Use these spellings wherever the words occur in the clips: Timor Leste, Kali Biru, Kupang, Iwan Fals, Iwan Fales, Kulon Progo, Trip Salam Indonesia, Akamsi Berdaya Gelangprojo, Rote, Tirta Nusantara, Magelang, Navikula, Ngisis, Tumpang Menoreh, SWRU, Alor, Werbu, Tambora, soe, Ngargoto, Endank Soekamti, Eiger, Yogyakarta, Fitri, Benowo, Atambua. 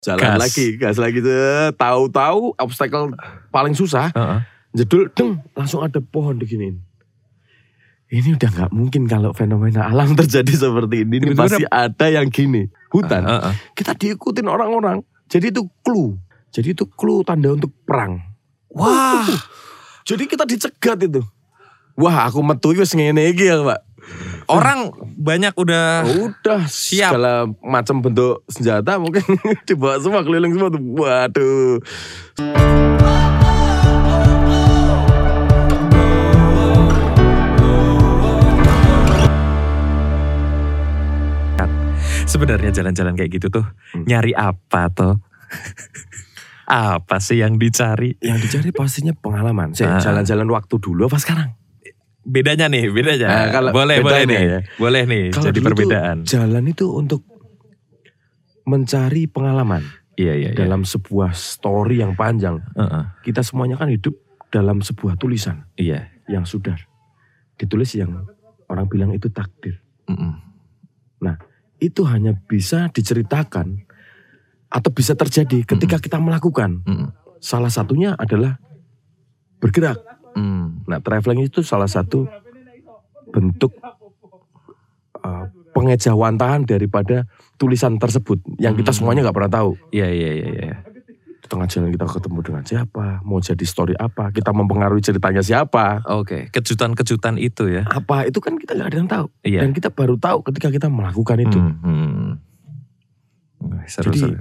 Jalan gas. Lagi, gas lagi tuh. Tahu-tahu obstacle paling susah, jedul, deng, langsung ada pohon diginiin. Ini udah nggak mungkin kalau fenomena alam terjadi seperti ini. Ini pasti ada yang gini, hutan. Kita diikutin orang-orang. Jadi itu clue. Jadi itu clue tanda untuk perang. Wah. Jadi kita dicegat itu. Wah, aku metu wis ngene iki ya, Pak. Orang banyak udah siap. Segala macam bentuk senjata mungkin dibawa semua, keliling semua tuh. Waduh. Sebenarnya jalan-jalan kayak gitu tuh nyari apa toh? Apa sih yang dicari? Yang dicari pastinya pengalaman. Jalan-jalan waktu dulu apa sekarang? Bedanya. Kalau boleh nih. Ya. Boleh nih, kalau jadi perbedaan. Jalan itu untuk mencari pengalaman. Iya. Dalam sebuah story yang panjang. Kita semuanya kan hidup dalam sebuah tulisan. Iya. Yang sudah ditulis yang orang bilang itu takdir. Nah, itu hanya bisa diceritakan atau bisa terjadi ketika kita melakukan. Salah satunya adalah bergerak. Nah, traveling itu salah satu bentuk pengejawantahan daripada tulisan tersebut yang kita semuanya nggak pernah tahu. Iya. Di tengah jalan kita ketemu dengan siapa, mau jadi story apa, kita mempengaruhi ceritanya siapa. Oke. Kejutan-kejutan itu ya. Apa itu kan kita nggak ada yang tahu. Iya. Dan kita baru tahu ketika kita melakukan itu. Seru.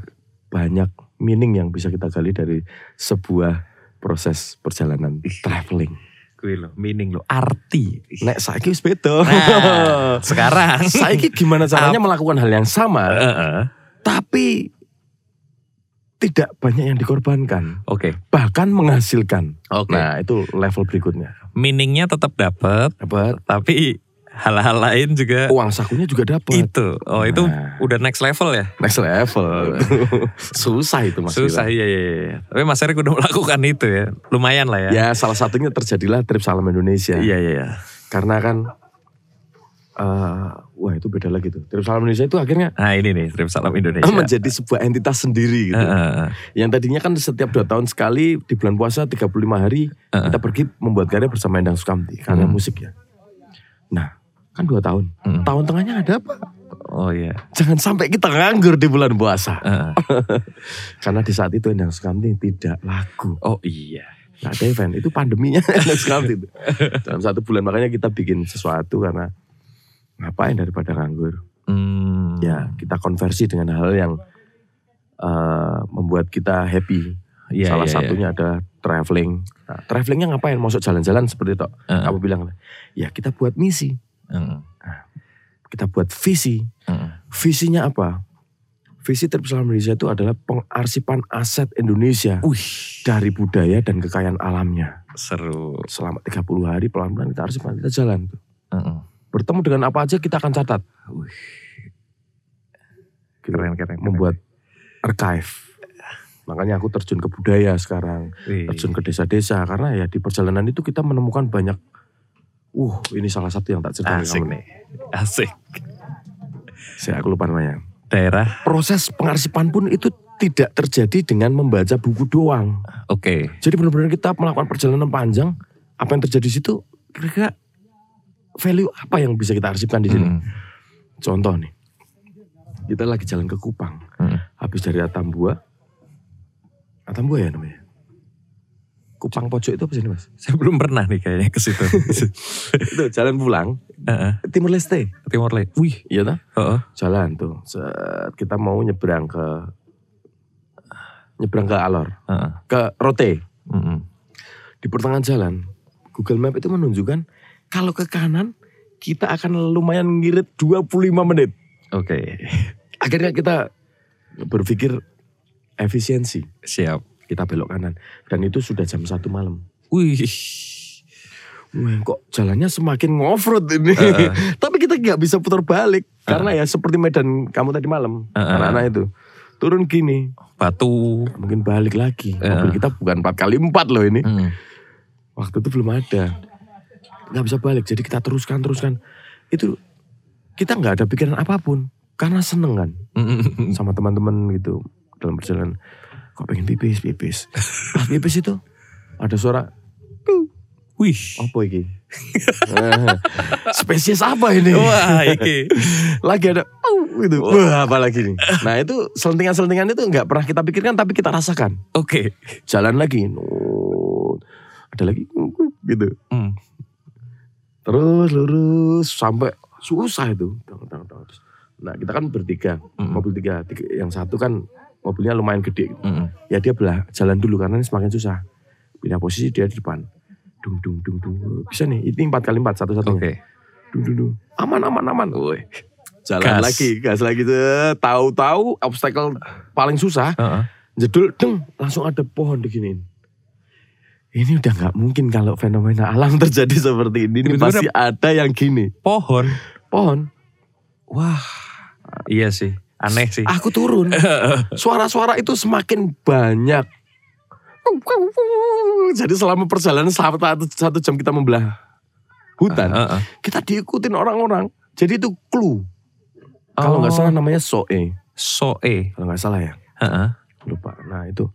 Banyak meaning yang bisa kita gali dari sebuah proses perjalanan traveling. Kuwi lho, meaning lho, arti. Nek saiki wis beda. Nah, sekarang saiki gimana caranya melakukan hal yang sama? Tapi tidak banyak yang dikorbankan. Oke. Bahkan menghasilkan. Oke. Nah, itu level berikutnya. Meaningnya tetap dapat, tapi hal-hal lain juga. Uang sakunya juga dapat. Itu. Oh, itu udah next level ya? Next level. Susah itu Mas Erik. Susah, iya. Tapi Mas Erik udah melakukan itu ya. Lumayan lah ya. Ya, salah satunya terjadilah Trip Salam Indonesia. Iya. Karena kan, wah itu beda lagi tuh. Trip Salam Indonesia itu akhirnya. Nah ini nih, Trip Salam Indonesia. Menjadi sebuah entitas sendiri gitu. Yang tadinya kan setiap 2 tahun sekali, di bulan puasa 35 hari, kita pergi membuat karya bersama Endank Soekamti. Karya musik ya. Nah. Kan 2 tahun. Tahun tengahnya ada apa? Oh iya. Jangan sampai kita nganggur di bulan puasa. Karena di saat itu Endank Soekamti tidak laku. Oh iya. Gak ada event. Itu pandeminya Endank Soekamti itu. Dalam 1 bulan makanya kita bikin sesuatu karena ngapain daripada nganggur. Ya kita konversi dengan hal yang membuat kita happy. Yeah, salah satunya adalah traveling. Nah, travelingnya ngapain? Maksud jalan-jalan seperti itu. Kamu bilang, ya kita buat misi. Nah, kita buat visi. Visinya apa? Visi Trip Salam Indonesia itu adalah pengarsipan aset Indonesia dari budaya dan kekayaan alamnya. Seru. Selama 30 hari pelan-pelan kita arsipan, kita jalan tuh. Bertemu dengan apa aja kita akan catat. Keren. Membuat archive. Makanya aku terjun ke budaya sekarang, terjun ke desa-desa karena ya di perjalanan itu kita menemukan banyak. Ini salah satu yang tak ceritain. Asik nih. Asik. Saya aku lupa namanya. Daerah. Proses pengarsipan pun itu tidak terjadi dengan membaca buku doang. Oke. Jadi benar-benar kita melakukan perjalanan panjang. Apa yang terjadi di situ? Kira-kira value apa yang bisa kita arsipkan di sini? Contoh nih. Kita lagi jalan ke Kupang. Habis dari Atambua. Atambua ya namanya? Kupang Pojok itu apa sih Mas? Saya belum pernah nih kayaknya ke situ. Itu jalan pulang. Timor Leste. Timor Leste. Wih, iya toh? Jalan tuh. Kita mau nyebrang ke Alor. Ke Rote. Di pertengahan jalan, Google Map itu menunjukkan kalau ke kanan kita akan lumayan ngirit 25 menit. Oke. Akhirnya kita berpikir efisiensi. Siap. Kita belok kanan. Dan itu sudah jam 1 malam. Wih, kok jalannya semakin off-road ini. Tapi kita gak bisa putar balik. Karena ya seperti medan kamu tadi malam. Anak-anak itu. Turun gini. Batu. Mungkin balik lagi. Mobil kita bukan 4x4 loh ini. Waktu itu belum ada. Gak bisa balik. Jadi kita teruskan. Itu kita gak ada pikiran apapun. Karena seneng kan. Sama teman-teman gitu. dalam perjalanan. Kok pengen pipis. Pas pipis itu ada suara. Wih. Apa ini? Spesies apa ini? Wah iki. Lagi ada. Gitu. Wah apa lagi nih? Nah itu selentingan-selentingan itu gak pernah kita pikirkan tapi kita rasakan. Oke. Okay. Jalan lagi. Ada lagi. Gitu. Hmm. Terus lurus sampai susah itu. Nah kita kan bertiga. Mobil tiga. Yang satu kan mobilnya lumayan gede. Gitu. Ya dia belah jalan dulu karena ini semakin susah. Pindah posisi dia di depan. Dung. Bisa nih, ini 4x4 satu-satunya. Oke. Okay. Dung. Aman. Woi. Jalan gas. Gas lagi. Tahu-tahu obstacle paling susah. Jedul, deng, langsung ada pohon diginiin. Ini udah gak mungkin kalau fenomena alam terjadi seperti ini. Ini pasti ada yang gini. Pohon. Wah. Iya sih, aneh sih. Aku turun. Suara-suara itu semakin banyak. Jadi selama perjalanan satu jam kita membelah hutan, kita diikutin orang-orang. Jadi itu clue. Kalau nggak salah namanya soe. Kalau nggak salah ya. Lupa. Nah itu,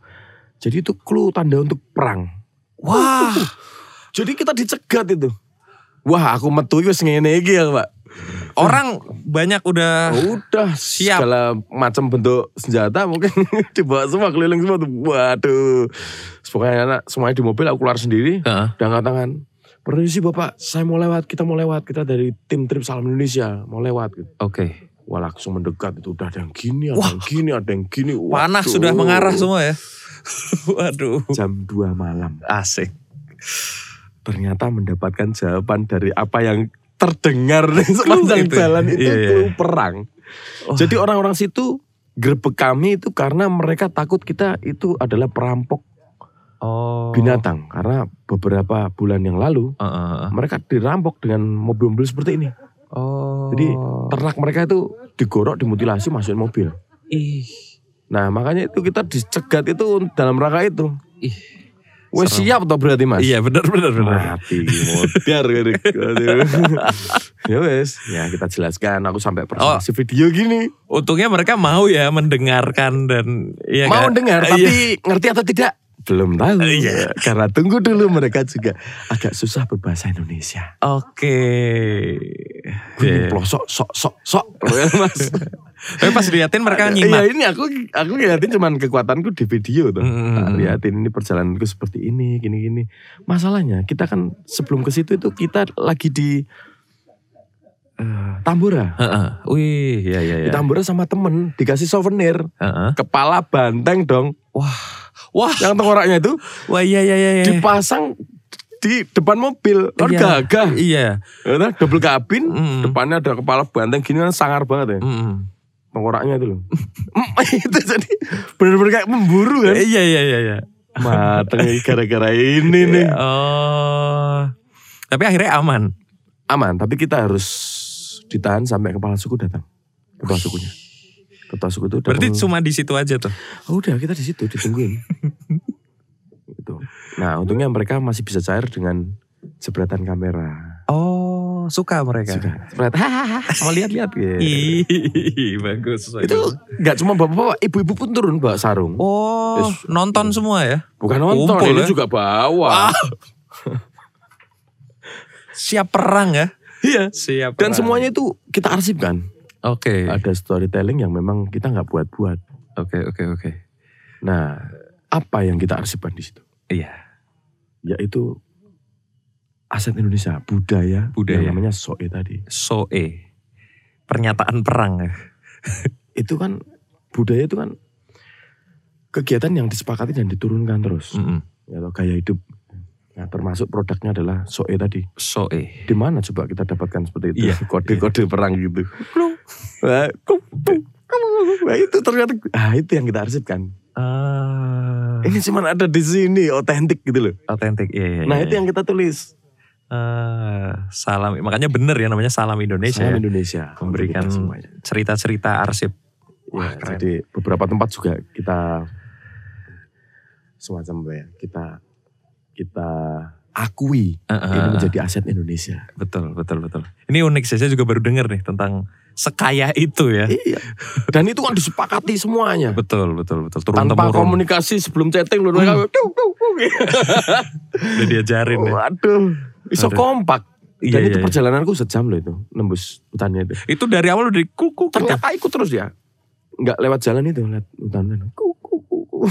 jadi itu clue tanda untuk perang. Wah. Jadi kita dicegat itu. Wah aku metu wis ngene iki ya Pak. Orang banyak udah siap. Segala macam bentuk senjata mungkin dibawa semua keliling semua tuh. Waduh. Pokoknya anak semuanya di mobil aku keluar sendiri. Udah angkat tangan. Permisi Bapak, saya mau lewat. Kita dari tim Trip Salam Indonesia mau lewat. Oke. Okay. Wah langsung mendekat itu udah ada yang gini, ada yang gini. Waduh. Panas sudah mengarah semua ya. Waduh. Jam 2 malam. Asik. Ternyata mendapatkan jawaban dari apa yang terdengar sepanjang jalan itu clue perang. Oh. Jadi orang-orang situ grebek kami itu karena mereka takut kita itu adalah perampok binatang. Karena beberapa bulan yang lalu mereka dirampok dengan mobil-mobil seperti ini. Oh. Jadi ternak mereka itu digorok, dimutilasi, masukin mobil. Ih. Nah makanya itu kita dicegat itu dalam rangka itu. Ih. Wah siap toh berarti Mas? Iya benar. Mati, modar. Ya wes, ya kita jelaskan. Aku sampai presentasi video gini. Untungnya mereka mau ya mendengarkan dan ya mau kan? Dengar, tapi ngerti atau tidak? Belum tahu. Iya. Karena tunggu dulu mereka juga agak susah berbahasa Indonesia. Oke. Gue pelosok, sok. Mas. Tapi pas liatin mereka nyimak. Iya ini aku liatin cuman kekuatanku di video tuh. Liatin ini perjalananku seperti ini, gini. Masalahnya kita kan sebelum ke situ itu kita lagi di Tambora. Wih, ya. Di Tambora sama temen dikasih souvenir. Kepala banteng dong. Wah. Yang tengkoraknya itu. Wah iya. Dipasang di depan mobil, kan gagah. Iya. Karena double kabin, depannya ada kepala banteng gini kan sangar banget ya. Tengkoraknya itu loh. Itu jadi benar-benar kayak memburu kan. Iya. Mateng gara-gara ini nih. Oh. Tapi akhirnya aman. Aman, tapi kita harus ditahan sampai kepala suku datang. Kepala sukunya. Kepala suku itu datang. Berarti cuma di situ aja tuh. Udah, kita di situ ditungguin. Gitu. Nah, untungnya mereka masih bisa cair dengan jepretan kamera. Suka mereka. Mau lihat-lihat gitu. Bagus. Itu enggak cuma bapak-bapak, ibu-ibu pun turun bawa sarung. Oh, yes. Nonton semua ya? Bukan nonton, ini juga bawa. Siap perang ya? Iya. Siap perang. Dan semuanya itu kita arsipkan. Oke. Okay. Ada storytelling yang memang kita enggak buat-buat. Oke. Nah, apa yang kita arsipkan di situ? Iya. Yaitu aset Indonesia, budaya yang namanya soe tadi. Soe, pernyataan perang. Itu kan, budaya itu kan kegiatan yang disepakati dan diturunkan terus. Atau gaya hidup. Nah termasuk produknya adalah soe tadi. Soe. Di mana coba kita dapatkan seperti itu? Kode-kode perang gitu. Nah, itu ternyata, itu yang kita arsipkan. Ini cuma ada di sini, otentik gitu loh. Otentik, iya. Nah itu yang kita tulis. Salam, makanya bener ya namanya Salam Indonesia. Salam Indonesia. Memberikan cerita-cerita arsip. Wah, keren. Jadi beberapa tempat juga kita semacam ya kita akui ini menjadi aset Indonesia. Betul. Ini unik, saya juga baru dengar nih tentang sekaya itu ya. Iya. Dan itu kan disepakati semuanya. Betul, betul, betul. Turun tanpa temurun. Komunikasi sebelum chatting loh. Udah diajarin ya. Waduh, bisa kompak. Iya, dan itu perjalananku sejam loh itu, nembus hutannya itu. Itu dari awal udah kuku. Ternyata ikut terus ya. Enggak lewat jalan itu, lewat hutan. Kuku.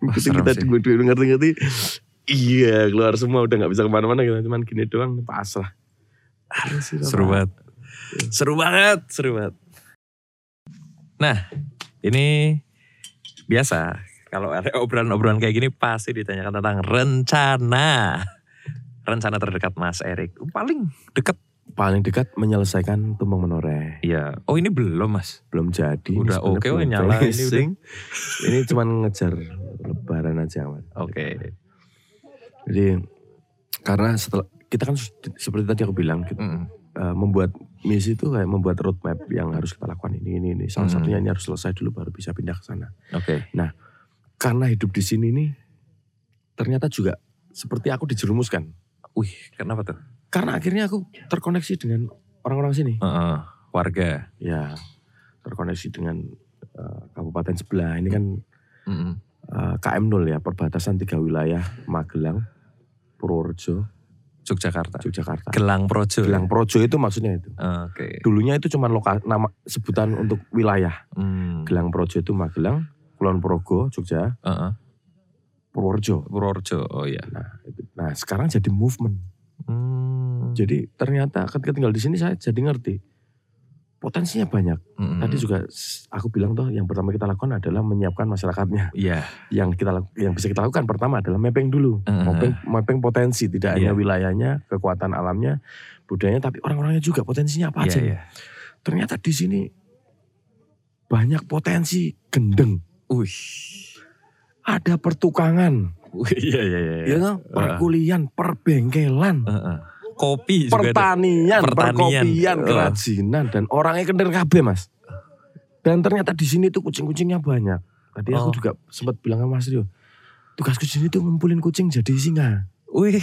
Masa kita dulu ngerti-ngerti. Iya, keluar semua udah enggak bisa kemana-mana. Cuman gini doang, pasrah. Seru banget. Seru banget. Nah, ini biasa kalau ada obrolan-obrolan kayak gini pasti ditanyakan tentang rencana terdekat Mas Erik. Paling dekat menyelesaikan Tumpang Menoreh. Iya. Oh, ini belum, Mas. Belum jadi. Udah oke, nyala ini. Ini cuma ngejar lebaran aja, Mas. Oke. Jadi karena setelah kita kan seperti tadi aku bilang gitu. Membuat misi itu kayak membuat roadmap yang harus kita lakukan ini. Salah satunya ini harus selesai dulu baru bisa pindah ke sana. Oke. Nah, karena hidup di sini nih ternyata juga seperti aku dijerumuskan. Wih, kenapa tuh? Karena akhirnya aku terkoneksi dengan orang-orang sini. Warga. Ya, terkoneksi dengan kabupaten sebelah. Ini kan KM0 ya, perbatasan 3 wilayah Magelang, Purworejo, Yogyakarta. Gelangprojo itu maksudnya itu. Okay. Dulunya itu cuma nama sebutan untuk wilayah. Gelangprojo itu Magelang, Kulon Progo, Jogja. Purworejo. Oh iya. Nah, sekarang jadi movement. Jadi ternyata ketika tinggal di sini saya jadi ngerti potensinya banyak. Tadi juga aku bilang toh yang pertama kita lakukan adalah menyiapkan masyarakatnya. Iya. Yeah. Yang bisa kita lakukan pertama adalah mapping dulu. Mapping potensi tidak hanya wilayahnya, kekuatan alamnya, budayanya, tapi orang-orangnya juga potensinya apa aja. Yeah. Ternyata di sini banyak potensi gendeng. Ada pertukangan. Iya. Ya, perkulian, perbengkelan. Kopi juga pertanian. Perkopian, kerajinan dan orangnya kendeng kabeh, Mas. Dan ternyata di sini tuh kucing-kucingnya banyak. Tadi aku juga sempat bilang sama Mas Rio, tugasku di sini tuh ngumpulin kucing jadi singa. Wih.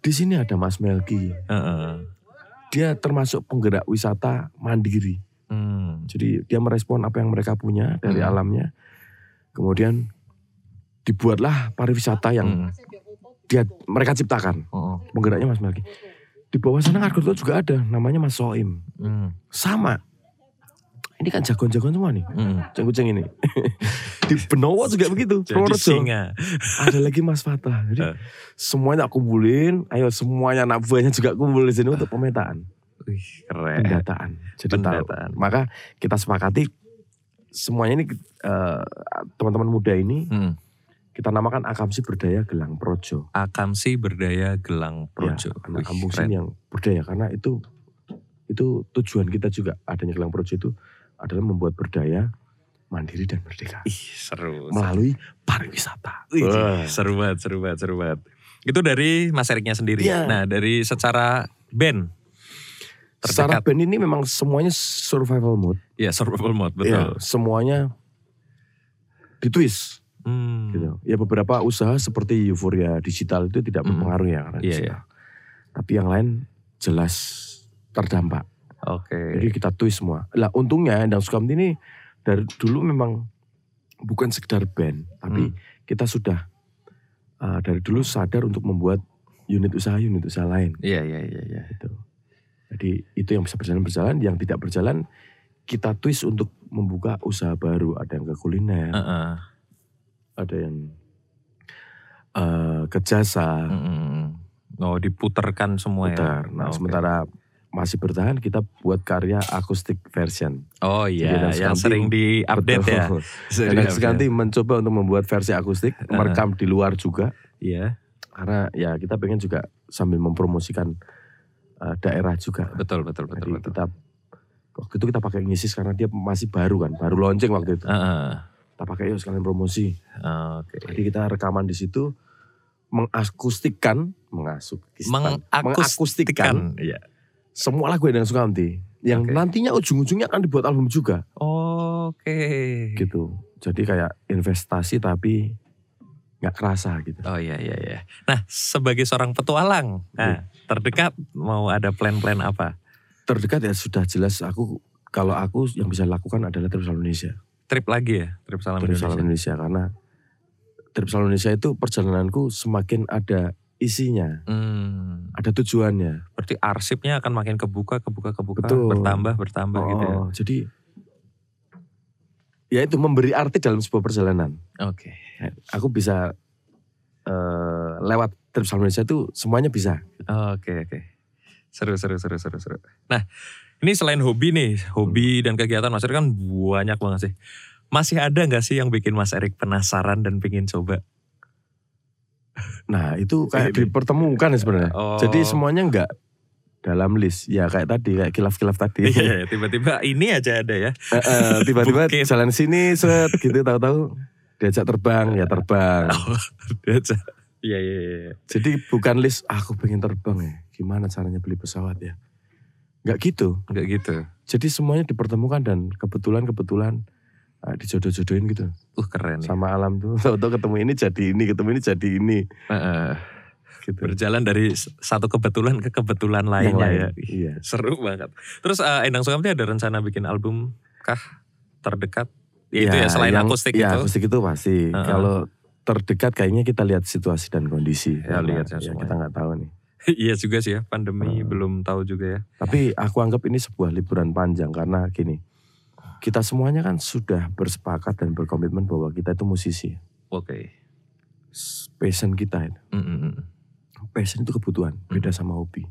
Di sini ada Mas Melki. Dia termasuk penggerak wisata mandiri. Jadi dia merespon apa yang mereka punya dari alamnya. Kemudian dibuatlah pariwisata yang mereka ciptakan. Penggeraknya Mas Melki. Di bawah sana Ngargoto juga ada, namanya Mas Soim. Sama. Ini kan jagoan-jagoan semua nih. Kucing-kucing ini. Di Benowo juga begitu. Jadi singa. Ada lagi Mas Fatah. Jadi semuanya aku kumpulin. Ayo semuanya anak buahnya juga kumpul di sini untuk pemetaan. Keren. Pendataan. Maka kita sepakati semuanya ini teman-teman muda ini kita namakan Akamsi Berdaya Gelangprojo. Ya, anak kampung sini yang berdaya karena itu tujuan kita juga adanya Gelangprojo itu adalah membuat berdaya, mandiri dan merdeka. Seru. Melalui pariwisata. Seru banget. Itu dari Mas Eriknya sendiri. Yeah. Nah, dari secara band. Secara band ini memang semuanya survival mode. Iya, survival mode, betul. Ya, semuanya ditwist. Gitu. Ya beberapa usaha seperti euforia digital itu tidak berpengaruh ya karena digital. Tapi yang lain jelas terdampak. Oke. Jadi kita twist semua. Lah untungnya Endank Soekamti ini dari dulu memang bukan sekedar band, tapi kita sudah dari dulu sadar untuk membuat unit usaha lain. Iya. Gitu. Jadi itu yang bisa berjalan, yang tidak berjalan kita twist untuk membuka usaha baru. Ada yang ke kuliner. Ada yang ke jasa. Diputarkan semua. Putar. Ya? Nah, sementara masih bertahan kita buat karya akustik version. Oh iya, yang sering di-update ya. Endank Soekamti mencoba untuk membuat versi akustik, merekam di luar juga. Iya. Karena ya kita pengen juga sambil mempromosikan daerah juga. Betul. Kita waktu itu kita pakai Ngisis karena dia masih baru kan, baru launching waktu itu. Kita pakai sekalian promosi. Okay. Jadi kita rekaman di situ mengakustikan iya. Semua lagu Endank Soekamti yang nantinya ujung-ujungnya akan dibuat album juga. Oke. Gitu. Jadi kayak investasi tapi nggak kerasa gitu. Oh iya. Nah sebagai seorang petualang, terdekat mau ada plan-plan apa? terdekat ya sudah jelas aku, kalau aku yang bisa lakukan adalah Trip Salam Indonesia. Trip lagi ya? Trip Salam Indonesia. Trip Salam Indonesia, karena Trip Salam Indonesia itu perjalananku semakin ada isinya, ada tujuannya. Berarti arsipnya akan makin kebuka, betul, bertambah gitu ya. Jadi ya itu memberi arti dalam sebuah perjalanan. Oke. Okay. Aku bisa lewat Trip Salam Indonesia itu semuanya bisa. Oke. Seru. Nah, ini selain hobi nih, dan kegiatan Mas Erik kan banyak banget sih. Masih ada gak sih yang bikin Mas Erik penasaran dan pengen coba? Nah itu kayak dipertemukan sebenarnya. Jadi semuanya enggak dalam list. Ya kayak tadi, kayak kilaf-kilaf tadi. Iya, tiba-tiba ini aja ada ya. Tiba-tiba jalan sini, set gitu, tahu-tahu diajak terbang. Diajak. Iya. Jadi bukan list, aku pengen terbang ya. Gimana caranya beli pesawat ya? Enggak gitu. Jadi semuanya dipertemukan dan kebetulan dijodoh-jodohin gitu. Keren ya. Sama alam tuh. Tahu-tahu ketemu ini jadi ini. Gitu. Berjalan dari satu kebetulan ke kebetulan lainnya ya. Iya. Seru banget. Terus Endank Soekamti ada rencana bikin album kah terdekat? Ya, itu ya selain akustik itu. Ya akustik itu pasti. Kalau terdekat kayaknya kita lihat situasi dan kondisi. Ya, lihat ya, kita nggak tahu nih. Iya juga sih ya, pandemi belum tahu juga ya. Tapi aku anggap ini sebuah liburan panjang karena gini. Kita semuanya kan sudah bersepakat dan berkomitmen bahwa kita itu musisi. Oke. Passion kita itu. Passion itu kebutuhan, beda sama hobi.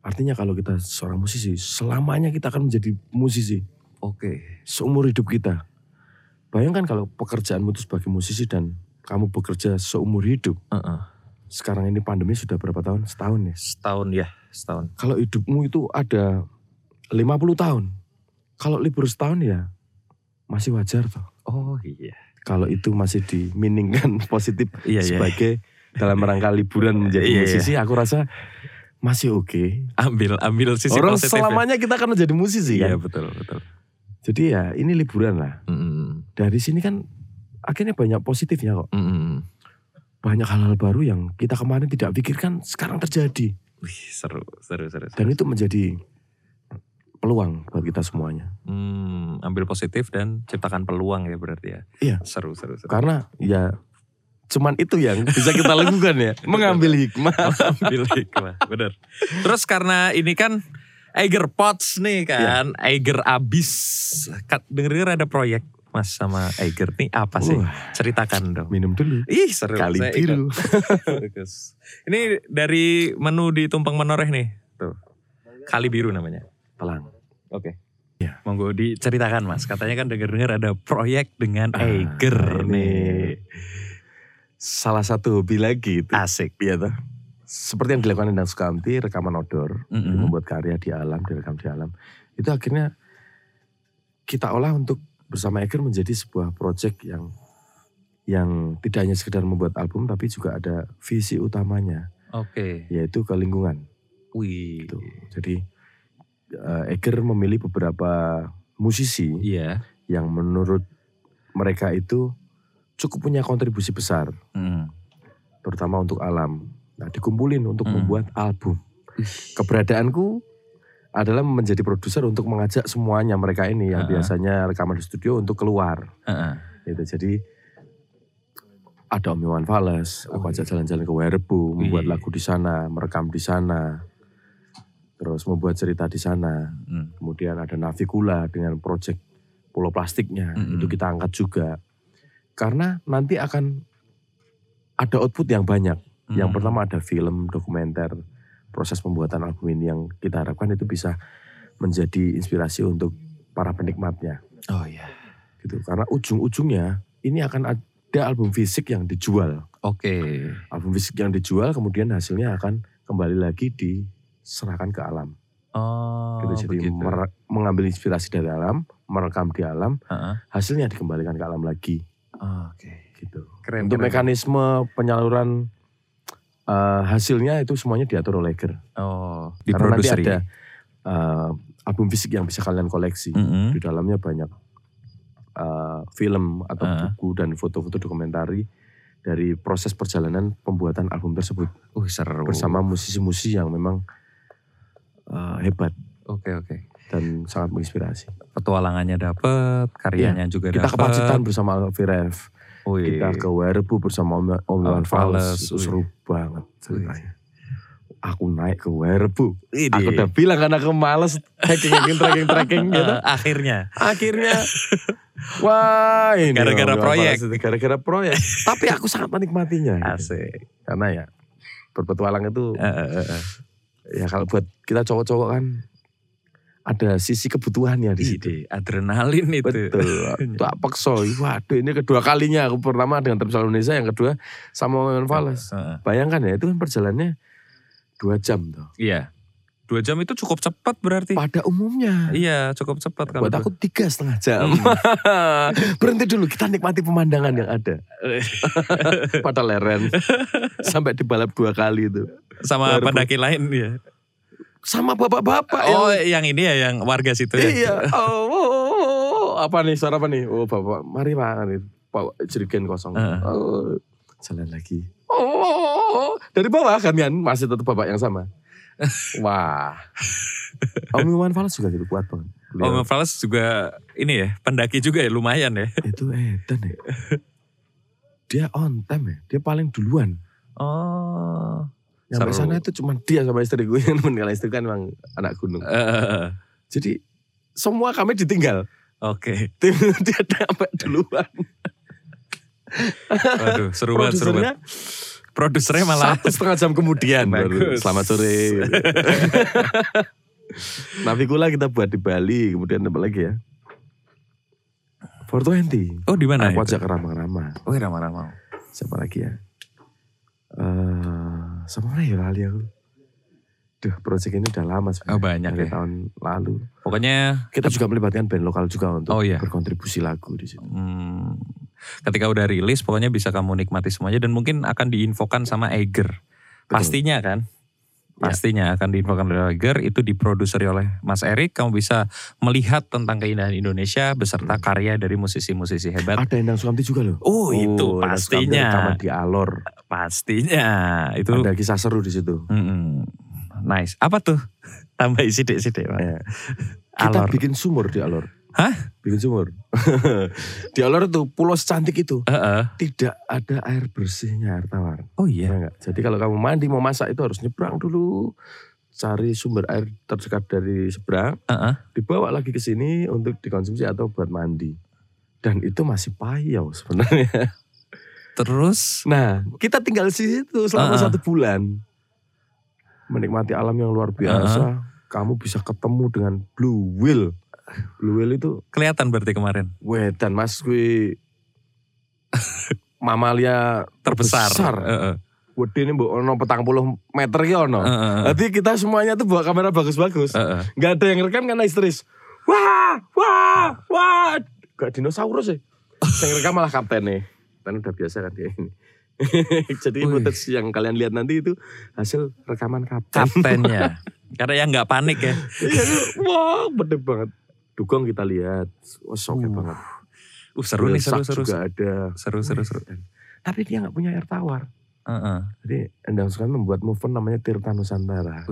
Artinya kalau kita seorang musisi, selamanya kita akan menjadi musisi. Oke. Seumur hidup kita. Bayangkan kalau pekerjaanmu itu sebagai musisi dan kamu bekerja seumur hidup. Sekarang ini pandemi sudah berapa tahun? Setahun. Kalau hidupmu itu ada 50 tahun. Kalau libur setahun ya masih wajar toh. Oh iya. Kalau itu masih diminingkan positif sebagai dalam rangka liburan menjadi musisi, aku rasa masih oke. Ambil sisi orang positif. Orang selamanya ya, kita akan menjadi musisi kan. Iya betul. Jadi ya ini liburan lah. Dari sini kan akhirnya banyak positifnya kok. Banyak hal-hal baru yang kita kemarin tidak pikirkan sekarang terjadi. Wih, seru. Dan itu menjadi peluang buat kita semuanya. Ambil positif dan ciptakan peluang ya berarti ya. Iya. Seru. Karena ya cuman itu yang bisa kita lakukan ya. Mengambil hikmah. Benar. Terus karena ini kan Eiger Pots nih kan. Ya. Eiger abis. Dengar-dengar ada proyek Mas sama Eiger nih apa sih? Ceritakan dong. Minum dulu. Ih seru. Kali Biru. Ini dari menu di Tumpang Menoreh nih. Tuh. Kali Biru namanya. Pelang. Oke. Ya. Monggo diceritakan Mas. Katanya kan dengar-dengar ada proyek dengan Eiger nih. Salah satu hobi lagi itu. Asik. Iya toh. Seperti yang dilakukan Endank Soekamti, rekaman outdoor. Membuat karya di alam, direkam di alam. Itu akhirnya kita olah untuk bersama Eiger menjadi sebuah proyek yang tidak hanya sekedar membuat album, tapi juga ada visi utamanya. Oke. Yaitu ke lingkungan. Wih. Gitu. Jadi Eiger memilih beberapa musisi yang menurut mereka itu cukup punya kontribusi besar, terutama untuk alam. Nah, dikumpulin untuk membuat album. Keberadaanku adalah menjadi produser untuk mengajak semuanya mereka ini yang biasanya rekaman di studio untuk keluar. Gitu. Jadi ada Om Iwan Fales, aku ajak jalan-jalan ke Werbu, membuat lagu di sana, merekam di sana. Terus membuat cerita di sana. Kemudian ada Navikula dengan proyek pulau plastiknya. Itu kita angkat juga. Karena nanti akan ada output yang banyak. Yang pertama ada film, dokumenter. Proses pembuatan album ini yang kita harapkan itu bisa menjadi inspirasi untuk para penikmatnya. Oh iya. Gitu. Karena ujung-ujungnya ini akan ada album fisik yang dijual. Oke. Album fisik yang dijual kemudian hasilnya akan kembali lagi diserahkan ke alam. Oh, gitu, jadi mengambil inspirasi dari alam, merekam di alam, hasilnya dikembalikan ke alam lagi. Oke. Gitu. Keren, untuk mekanisme penyaluran hasilnya itu semuanya diatur oleh Eiger. Oh, di produseri. Karena nanti ada album fisik yang bisa kalian koleksi. Di dalamnya banyak film atau buku dan foto-foto dokumentari dari proses perjalanan pembuatan album tersebut. Seru. Bersama musisi-musisi yang memang hebat. Oke. Dan sangat menginspirasi. Petualangannya dapat, karyanya juga dapat. Kita ke Pacitan bersama Alvira F. Kita ke Werbu bersama Om Iwan Fals. Seru banget ceritanya. Aku naik ke Werbu. Aku udah bilang karena aku males tracking gitu. Akhirnya. Wah ini. Gara-gara proyek. Tapi aku sangat menikmatinya. Gitu. Asik. Karena ya berpetualang itu. Ya kalau buat kita cowok-cowok kan. Ada sisi kebutuhannya di situ. Adrenalin itu. Betul. Tak paksa. Waduh ini kedua kalinya. Aku pertama dengan Trip Salam Indonesia. Yang kedua sama Om Iwan Fals. Bayangkan ya itu kan perjalanannya. 2 jam tuh. Iya. 2 jam itu cukup cepat berarti. Pada umumnya. Iya cukup cepat. Buat aku 3,5 jam. Berhenti dulu kita nikmati pemandangan yang ada. Pada leren. Sampai dibalap 2 kali itu. Sama pendaki lain ya. Sama bapak-bapak. Oh yang ini ya yang warga situ ya. Iya. Apa nih suara apa nih? Oh bapak mari pak. Jerigen kosong. Jalan lagi. Dari bawah kan masih tetap bapak yang sama. Wah. Om Iwan Fals juga gitu kuat banget. Om Iwan Fals juga ini ya, pendaki juga ya lumayan ya. Itu edan ya. Dia on time ya, dia paling duluan. Oh. Sampai sana itu cuma dia sama istri gue yang nemenin, kalau istri kan emang anak gunung. Jadi semua kami ditinggal. Oke. Dia sampai duluan. Waduh seru banget. Produsernya malah 1,5 jam kemudian baru selamat sore. Gitu. Navikula kita buat di Bali, kemudian tempat lagi ya. 420. Oh di mana? Aku ajak Rama-Rama. Oh Rama-Rama. Siapa lagi ya? Sama mana ya lali aku? Duh proyek ini udah lama sebenarnya. Oh banyak ya. Tahun lalu. Pokoknya kita juga melibatkan band lokal juga untuk berkontribusi lagu di situ. Ketika udah rilis pokoknya bisa kamu nikmati semuanya dan mungkin akan diinfokan sama Eiger. Pastinya kan? Pastinya akan diinfokan oleh Eiger, itu diproduksi oleh Mas Erik. Kamu bisa melihat tentang keindahan Indonesia beserta karya dari musisi-musisi hebat. Ada Endank Soekamti juga loh. Oh itu pastinya. Di Alor. Pastinya. Itu. Ada kisah seru di situ. Nice. Apa tuh? Tambah sidik-sidik. Kita bikin sumur di Alor. Hah? Bikin sumur. Di Alor tuh pulau secantik itu. Tidak ada air bersihnya, air tawar. Oh iya. Nah, jadi kalau kamu mandi mau masak itu harus nyebrang dulu. Cari sumber air terdekat dari seberang. Dibawa lagi ke sini untuk dikonsumsi atau buat mandi. Dan itu masih payau sebenarnya. Terus? Nah kita tinggal di situ selama 1 bulan. Menikmati alam yang luar biasa. Kamu bisa ketemu dengan Blue Whale. Blue Whale itu kelihatan berarti kemarin. Dan Mas gue mamalia terbesar. Waduh ini mbok ono 40 meter ya ono. Jadi kita semuanya tuh bawa kamera bagus-bagus. Gak ada yang rekam karena histeris. Wah. Gak dinosaurus ya. Yang rekam malah kapten nih. Kapten udah biasa kan dia ini. Jadi footage yang kalian lihat nanti itu hasil rekaman kaptennya. Karena yang gak panik ya. Wah beda banget. Dugong kita lihat, oke banget. Seru nih, seru-seru. Juga ada. Seru. Tapi dia gak punya air tawar. Jadi Endank Soekamti membuat movement namanya Tirta Nusantara.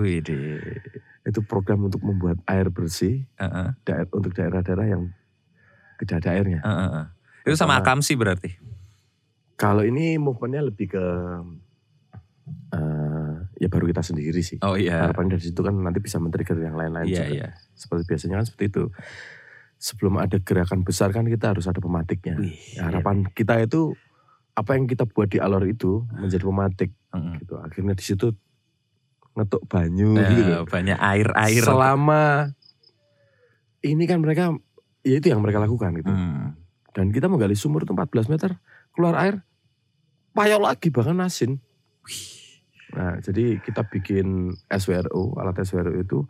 Itu program untuk membuat air bersih untuk daerah-daerah yang tidak ada airnya. Itu sama Akamsi berarti? Kalau ini movementnya lebih ke... ya baru kita sendiri sih. Harapannya dari situ kan nanti bisa men-trigger yang lain-lain juga. Seperti biasanya kan seperti itu. Sebelum ada gerakan besar kan kita harus ada pematiknya. Harapan kita itu apa yang kita buat di Alor itu menjadi pematik. Gitu. Akhirnya di situ ngetuk banyu gitu. Banyak air-air. Selama ini kan mereka ya itu yang mereka lakukan gitu. Dan kita menggali sumur itu 14 meter keluar air payau lagi bahkan asin. Nah, jadi kita bikin SWRU, alat SWRU itu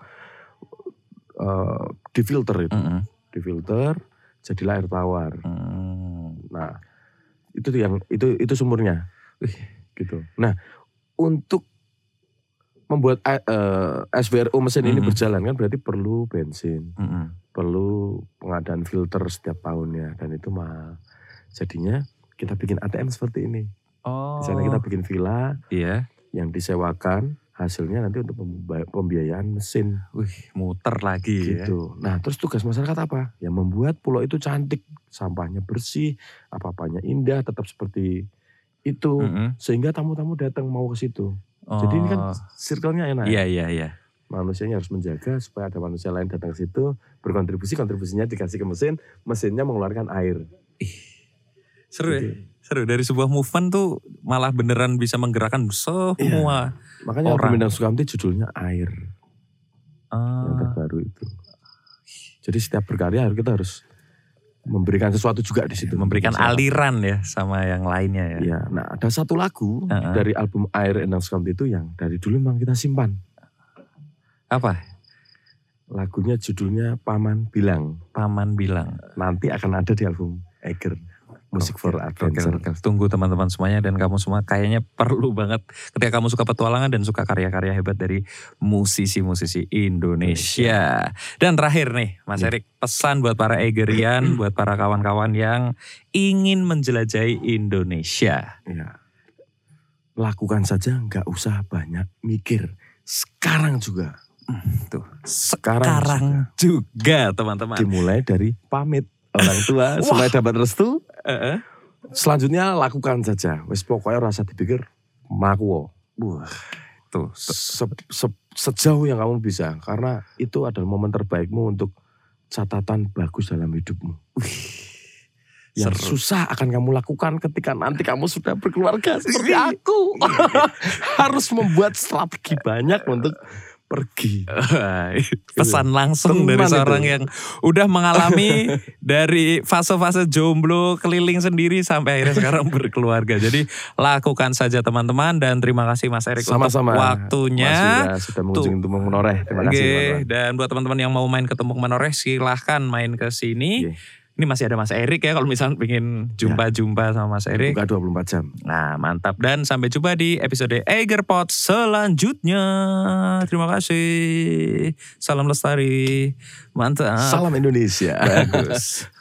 difilter itu. Difilter, jadilah air tawar. Nah, itu sumurnya. Gitu. Nah, untuk membuat SWRU mesin ini berjalan kan berarti perlu bensin. Perlu pengadaan filter setiap tahunnya dan itu mahal. Jadinya kita bikin ATM seperti ini. Di sana kita bikin villa. Yang disewakan hasilnya nanti untuk pembiayaan mesin. Wih, muter lagi gitu. Ya. Nah, terus tugas masyarakat apa? Ya membuat pulau itu cantik, sampahnya bersih, apa-apanya indah, tetap seperti itu. Sehingga tamu-tamu datang mau ke situ. Oh. Jadi ini kan circle-nya enak. Iya, iya, iya. Manusianya harus menjaga supaya ada manusia lain datang ke situ, berkontribusi, kontribusinya dikasih ke mesin, mesinnya mengeluarkan air. Ih, seru ya. Jadi, seru, dari sebuah movement tuh malah beneran bisa menggerakkan semua orang. Makanya Endank Soekamti judulnya Air. Yang terbaru itu. Jadi setiap berkarya kita harus memberikan sesuatu juga di situ. Memberikan aliran ya sama yang lainnya ya. Iya. Nah, ada satu lagu dari album Air Endank Soekamti itu yang dari dulu memang kita simpan. Apa? Lagunya judulnya Paman Bilang. Paman Bilang. Nanti akan ada di album Eiger. Musik for Adventure. Tunggu teman-teman semuanya dan kamu semua kayaknya perlu banget ketika kamu suka petualangan dan suka karya-karya hebat dari musisi-musisi Indonesia. Dan terakhir nih Mas Erik, pesan buat para Eigerian, buat para kawan-kawan yang ingin menjelajahi Indonesia. Ya. Lakukan saja, gak usah banyak mikir. Sekarang juga. Tuh, sekarang juga teman-teman. Dimulai dari pamit orang tua supaya dapat restu. Selanjutnya lakukan saja. Wes pokoknya rasa dipikir makuo. Tuh sejauh yang kamu bisa karena itu adalah momen terbaikmu untuk catatan bagus dalam hidupmu. Yang seru. Susah akan kamu lakukan ketika nanti kamu sudah berkeluarga seperti aku. Harus membuat strategi banyak untuk pergi. Pesan langsung dari seorang yang udah mengalami dari fase-fase jomblo, keliling sendiri sampai akhirnya sekarang berkeluarga. Jadi lakukan saja teman-teman dan terima kasih Mas Erik untuk waktunya. Mas sudah mengunjungi Tumpang Menoreh. Terima kasih. Dan buat teman-teman yang mau main ke Tumpang Menoreh silahkan main ke sini. Ini masih ada Mas Erik ya kalau misalnya pengen jumpa-jumpa sama Mas Erik. Buka 24 jam. Nah mantap. Dan sampai jumpa di episode Eiger Pod selanjutnya. Terima kasih. Salam lestari. Mantap. Salam Indonesia. Bagus.